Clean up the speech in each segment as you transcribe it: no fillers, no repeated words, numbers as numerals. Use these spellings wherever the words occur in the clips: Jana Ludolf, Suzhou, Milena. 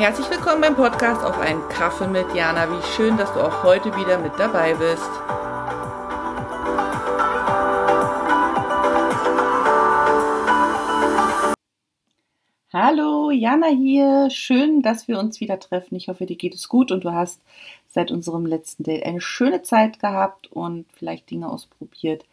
Herzlich willkommen beim Podcast auf einen Kaffee mit Jana. Wie schön, dass du auch heute wieder mit dabei bist. Hallo, Jana hier. Schön, dass wir uns wieder treffen. Ich hoffe, dir geht es gut und du hast seit unserem letzten Date eine schöne Zeit gehabt und vielleicht Dinge ausprobiert,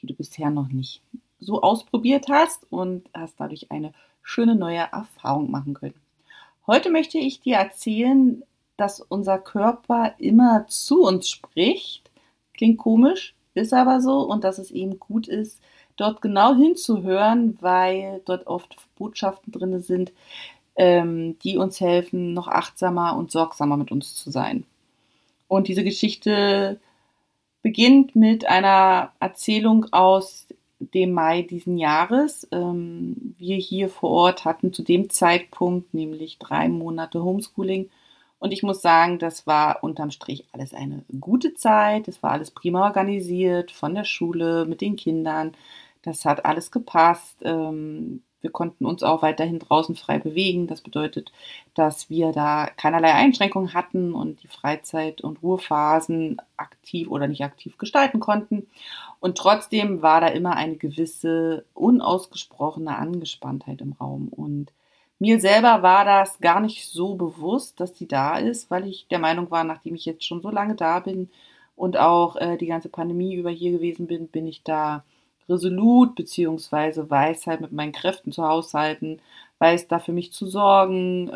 die du bisher noch nicht so ausprobiert hast und hast dadurch eine schöne neue Erfahrung machen können. Heute möchte ich dir erzählen, dass unser Körper immer zu uns spricht. Klingt komisch, ist aber so, und dass es eben gut ist, dort genau hinzuhören, weil dort oft Botschaften drin sind, die uns helfen, noch achtsamer und sorgsamer mit uns zu sein. Und diese Geschichte beginnt mit einer Erzählung aus dem Mai diesen Jahres. Wir hier vor Ort hatten zu dem Zeitpunkt nämlich 3 Monate Homeschooling. Und ich muss sagen, das war unterm Strich alles eine gute Zeit. Es war alles prima organisiert, von der Schule, mit den Kindern. Das hat alles gepasst. Wir konnten uns auch weiterhin draußen frei bewegen. Das bedeutet, dass wir da keinerlei Einschränkungen hatten und die Freizeit- und Ruhephasen aktiv oder nicht aktiv gestalten konnten. Und trotzdem war da immer eine gewisse unausgesprochene Angespanntheit im Raum. Und mir selber war das gar nicht so bewusst, dass die da ist, weil ich der Meinung war, nachdem ich jetzt schon so lange da bin und auch die ganze Pandemie über hier gewesen bin, bin ich da resolut, beziehungsweise weiß halt mit meinen Kräften zu haushalten, weiß da für mich zu sorgen,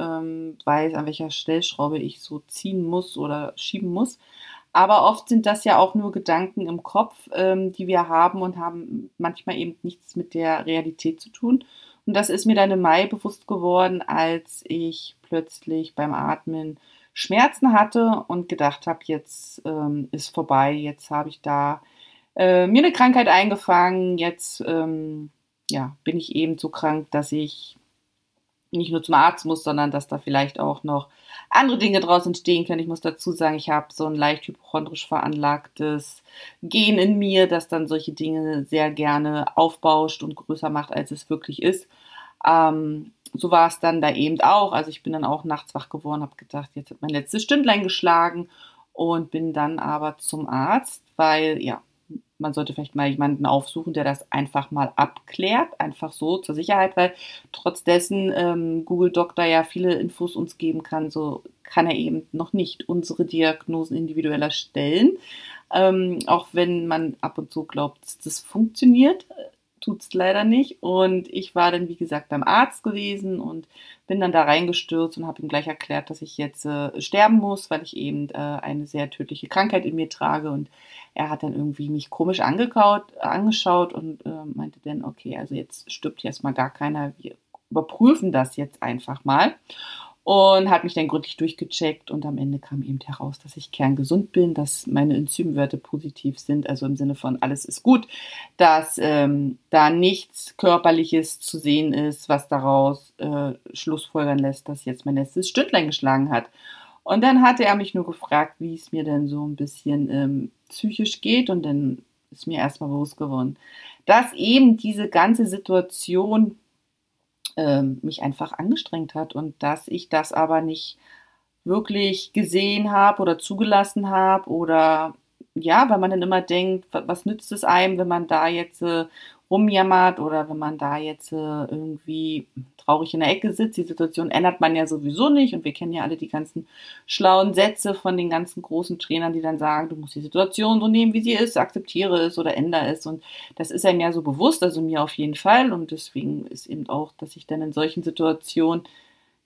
weiß, an welcher Stellschraube ich so ziehen muss oder schieben muss. Aber oft sind das ja auch nur Gedanken im Kopf, die wir haben und haben manchmal eben nichts mit der Realität zu tun. Und das ist mir dann im Mai bewusst geworden, als ich plötzlich beim Atmen Schmerzen hatte und gedacht habe, jetzt ist vorbei, jetzt habe ich da mir eine Krankheit eingefangen, jetzt bin ich eben so krank, dass ich nicht nur zum Arzt muss, sondern dass da vielleicht auch noch andere Dinge draus entstehen können. Ich muss dazu sagen, ich habe so ein leicht hypochondrisch veranlagtes Gen in mir, das dann solche Dinge sehr gerne aufbauscht und größer macht, als es wirklich ist. So war es dann da eben auch. Also ich bin dann auch nachts wach geworden, habe gedacht, jetzt hat mein letztes Stündlein geschlagen und bin dann aber zum Arzt, weil man sollte vielleicht mal jemanden aufsuchen, der das einfach mal abklärt, einfach so zur Sicherheit, weil trotz dessen Google Doc da ja viele Infos uns geben kann, so kann er eben noch nicht unsere Diagnosen individueller stellen. Auch wenn man ab und zu glaubt, das funktioniert, tut es leider nicht. Und ich war dann, wie gesagt, beim Arzt gewesen und bin dann da reingestürzt und habe ihm gleich erklärt, dass ich jetzt sterben muss, weil ich eben eine sehr tödliche Krankheit in mir trage. Und er hat dann irgendwie mich komisch angeschaut und meinte dann, okay, also jetzt stirbt jetzt mal gar keiner, wir überprüfen das jetzt einfach mal. Und hat mich dann gründlich durchgecheckt und am Ende kam eben heraus, dass ich kerngesund bin, dass meine Enzymwerte positiv sind, also im Sinne von alles ist gut, dass da nichts Körperliches zu sehen ist, was daraus schlussfolgern lässt, dass jetzt mein letztes Stündlein geschlagen hat. Und dann hatte er mich nur gefragt, wie es mir denn so ein bisschen psychisch geht, und dann ist mir erstmal bewusst geworden, dass eben diese ganze Situation mich einfach angestrengt hat und dass ich das aber nicht wirklich gesehen habe oder zugelassen habe oder weil man dann immer denkt, was nützt es einem, wenn man da jetzt rumjammert oder wenn man da jetzt irgendwie traurig in der Ecke sitzt. Die Situation ändert man ja sowieso nicht und wir kennen ja alle die ganzen schlauen Sätze von den ganzen großen Trainern, die dann sagen, du musst die Situation so nehmen, wie sie ist, akzeptiere es oder ändere es, und das ist einem ja so bewusst, also mir auf jeden Fall, und deswegen ist eben auch, dass ich dann in solchen Situationen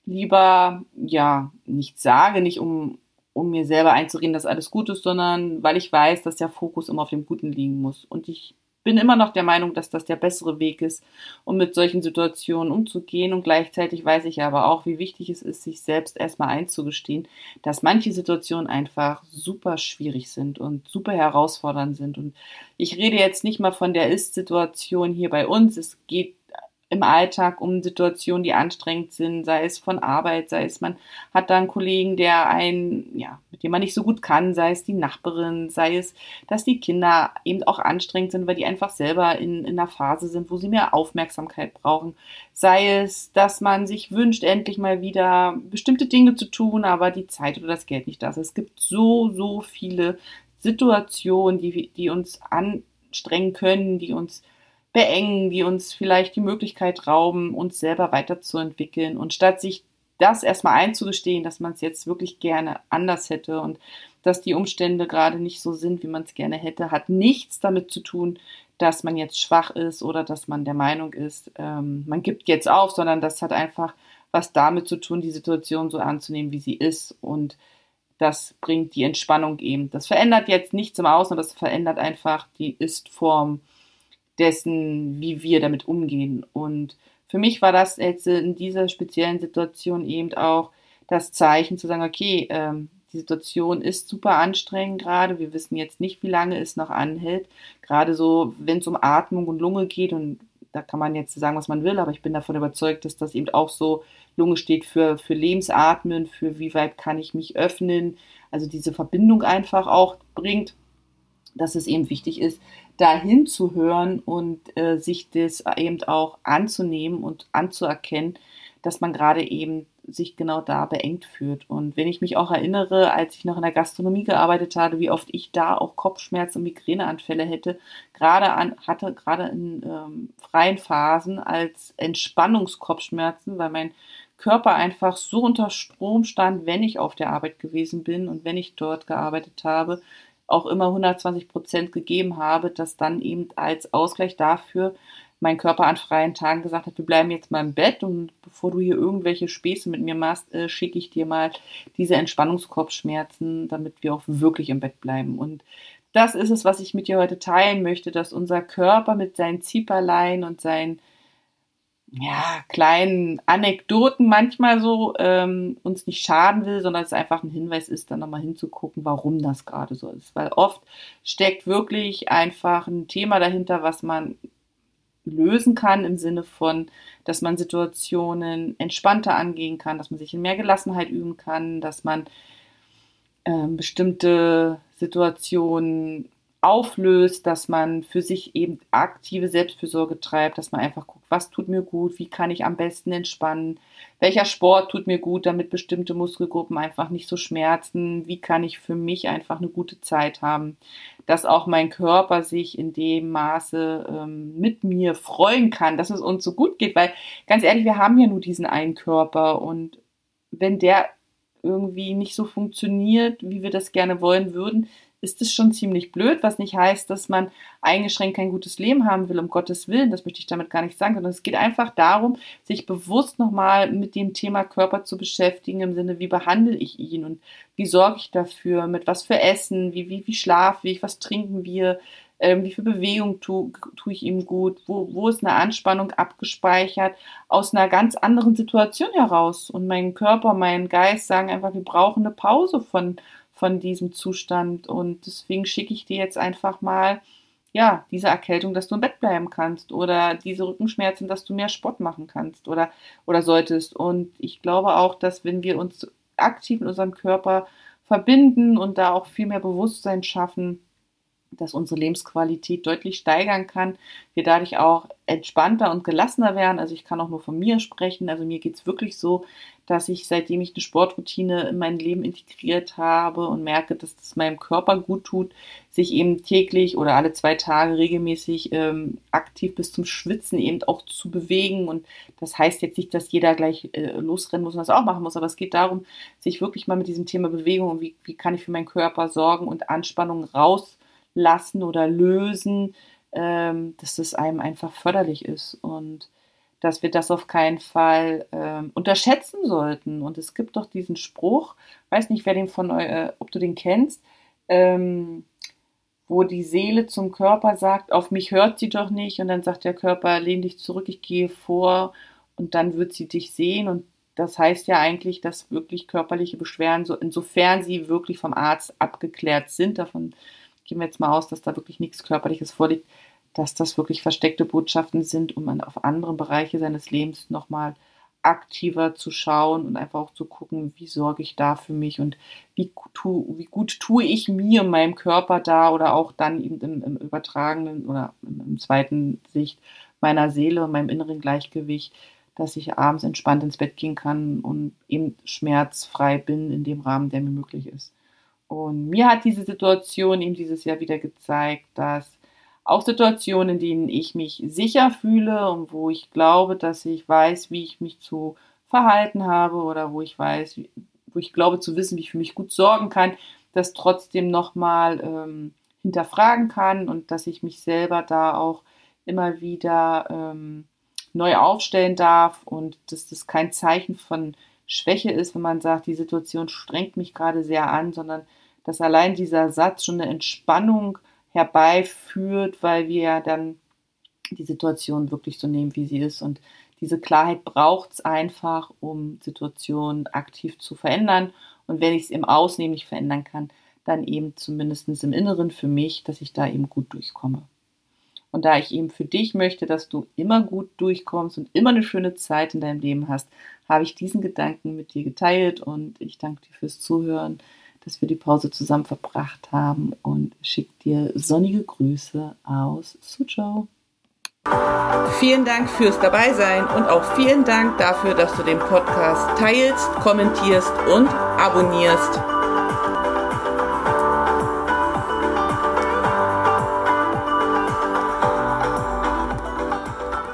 lieber nichts sage, nicht um mir selber einzureden, dass alles gut ist, sondern weil ich weiß, dass der Fokus immer auf dem Guten liegen muss. Und ich bin immer noch der Meinung, dass das der bessere Weg ist, um mit solchen Situationen umzugehen. Und gleichzeitig weiß ich aber auch, wie wichtig es ist, sich selbst erstmal einzugestehen, dass manche Situationen einfach super schwierig sind und super herausfordernd sind. Und ich rede jetzt nicht mal von der Ist-Situation hier bei uns. Es geht im Alltag um Situationen, die anstrengend sind, sei es von Arbeit, sei es man hat da einen Kollegen, der einen mit dem man nicht so gut kann, sei es die Nachbarin, sei es, dass die Kinder eben auch anstrengend sind, weil die einfach selber in einer Phase sind, wo sie mehr Aufmerksamkeit brauchen, sei es, dass man sich wünscht, endlich mal wieder bestimmte Dinge zu tun, aber die Zeit oder das Geld nicht da ist. Es gibt so viele Situationen, die uns anstrengen können, die uns beengen, die uns vielleicht die Möglichkeit rauben, uns selber weiterzuentwickeln. Und statt sich das erstmal einzugestehen, dass man es jetzt wirklich gerne anders hätte und dass die Umstände gerade nicht so sind, wie man es gerne hätte, hat nichts damit zu tun, dass man jetzt schwach ist oder dass man der Meinung ist, man gibt jetzt auf, sondern das hat einfach was damit zu tun, die Situation so anzunehmen, wie sie ist. Und das bringt die Entspannung eben. Das verändert jetzt nichts im Außen, das verändert einfach die Ist-Form dessen, wie wir damit umgehen. Und für mich war das jetzt in dieser speziellen Situation eben auch das Zeichen zu sagen, okay, die Situation ist super anstrengend gerade, wir wissen jetzt nicht, wie lange es noch anhält, gerade so, wenn es um Atmung und Lunge geht, und da kann man jetzt sagen, was man will, aber ich bin davon überzeugt, dass das eben auch so, Lunge steht für Lebensatmen, für wie weit kann ich mich öffnen, also diese Verbindung einfach auch bringt, dass es eben wichtig ist, dahin zu hören und sich das eben auch anzunehmen und anzuerkennen, dass man gerade eben sich genau da beengt fühlt. Und wenn ich mich auch erinnere, als ich noch in der Gastronomie gearbeitet habe, wie oft ich da auch Kopfschmerzen und Migräneanfälle hatte, gerade in freien Phasen als Entspannungskopfschmerzen, weil mein Körper einfach so unter Strom stand, wenn ich auf der Arbeit gewesen bin und wenn ich dort gearbeitet habe, auch immer 120% gegeben habe, dass dann eben als Ausgleich dafür mein Körper an freien Tagen gesagt hat, wir bleiben jetzt mal im Bett und bevor du hier irgendwelche Späße mit mir machst, schicke ich dir mal diese Entspannungskopfschmerzen, damit wir auch wirklich im Bett bleiben. Und das ist es, was ich mit dir heute teilen möchte, dass unser Körper mit seinen Zieperlein und seinen kleinen Anekdoten manchmal so uns nicht schaden will, sondern es einfach ein Hinweis ist, dann nochmal hinzugucken, warum das gerade so ist. Weil oft steckt wirklich einfach ein Thema dahinter, was man lösen kann im Sinne von, dass man Situationen entspannter angehen kann, dass man sich in mehr Gelassenheit üben kann, dass man bestimmte Situationen auflöst, dass man für sich eben aktive Selbstfürsorge treibt, dass man einfach guckt, was tut mir gut, wie kann ich am besten entspannen, welcher Sport tut mir gut, damit bestimmte Muskelgruppen einfach nicht so schmerzen, wie kann ich für mich einfach eine gute Zeit haben, dass auch mein Körper sich in dem Maße mit mir freuen kann, dass es uns so gut geht, weil ganz ehrlich, wir haben ja nur diesen einen Körper und wenn der irgendwie nicht so funktioniert, wie wir das gerne wollen würden, ist es schon ziemlich blöd, was nicht heißt, dass man eingeschränkt kein gutes Leben haben will, um Gottes Willen, das möchte ich damit gar nicht sagen, sondern es geht einfach darum, sich bewusst nochmal mit dem Thema Körper zu beschäftigen, im Sinne, wie behandle ich ihn und wie sorge ich dafür, mit was für Essen, wie schlafe ich, was trinken wir, wie viel Bewegung tue ich ihm gut, wo ist eine Anspannung abgespeichert, aus einer ganz anderen Situation heraus. Und mein Körper, mein Geist sagen einfach, wir brauchen eine Pause von diesem Zustand und deswegen schicke ich dir jetzt einfach mal diese Erkältung, dass du im Bett bleiben kannst oder diese Rückenschmerzen, dass du mehr Sport machen kannst oder solltest. Und ich glaube auch, dass wenn wir uns aktiv mit unserem Körper verbinden und da auch viel mehr Bewusstsein schaffen, dass unsere Lebensqualität deutlich steigern kann, wir dadurch auch entspannter und gelassener werden. Also ich kann auch nur von mir sprechen. Also mir geht es wirklich so, dass ich, seitdem ich eine Sportroutine in mein Leben integriert habe und merke, dass das meinem Körper gut tut, sich eben täglich oder alle 2 Tage regelmäßig aktiv bis zum Schwitzen eben auch zu bewegen. Und das heißt jetzt nicht, dass jeder gleich losrennen muss und das auch machen muss, aber es geht darum, sich wirklich mal mit diesem Thema Bewegung und wie kann ich für meinen Körper sorgen und Anspannung rauslassen oder lösen, dass es einem einfach förderlich ist und dass wir das auf keinen Fall unterschätzen sollten. Und es gibt doch diesen Spruch, weiß nicht, ob du den kennst, wo die Seele zum Körper sagt, auf mich hört sie doch nicht. Und dann sagt der Körper, lehn dich zurück, ich gehe vor und dann wird sie dich sehen. Und das heißt ja eigentlich, dass wirklich körperliche Beschwerden, insofern sie wirklich vom Arzt abgeklärt sind, davon gehen wir jetzt mal aus, dass da wirklich nichts Körperliches vorliegt, dass das wirklich versteckte Botschaften sind und man auf andere Bereiche seines Lebens nochmal aktiver zu schauen und einfach auch zu gucken, wie sorge ich da für mich und wie gut tue ich mir und meinem Körper da oder auch dann eben im übertragenen oder im zweiten Sicht meiner Seele und meinem inneren Gleichgewicht, dass ich abends entspannt ins Bett gehen kann und eben schmerzfrei bin in dem Rahmen, der mir möglich ist. Und mir hat diese Situation eben dieses Jahr wieder gezeigt, dass auch Situationen, in denen ich mich sicher fühle und wo ich glaube, dass ich weiß, wie ich mich zu verhalten habe oder wo ich glaube zu wissen, wie ich für mich gut sorgen kann, das trotzdem nochmal hinterfragen kann und dass ich mich selber da auch immer wieder neu aufstellen darf und dass das kein Zeichen von Schwäche ist, wenn man sagt, die Situation strengt mich gerade sehr an, sondern dass allein dieser Satz schon eine Entspannung herbeiführt, weil wir ja dann die Situation wirklich so nehmen, wie sie ist. Und diese Klarheit braucht es einfach, um Situationen aktiv zu verändern. Und wenn ich es im Außen nicht verändern kann, dann eben zumindest im Inneren für mich, dass ich da eben gut durchkomme. Und da ich eben für dich möchte, dass du immer gut durchkommst und immer eine schöne Zeit in deinem Leben hast, habe ich diesen Gedanken mit dir geteilt und ich danke dir fürs Zuhören, dass wir die Pause zusammen verbracht haben und schicke dir sonnige Grüße aus Suzhou. Vielen Dank fürs Dabeisein und auch vielen Dank dafür, dass du den Podcast teilst, kommentierst und abonnierst.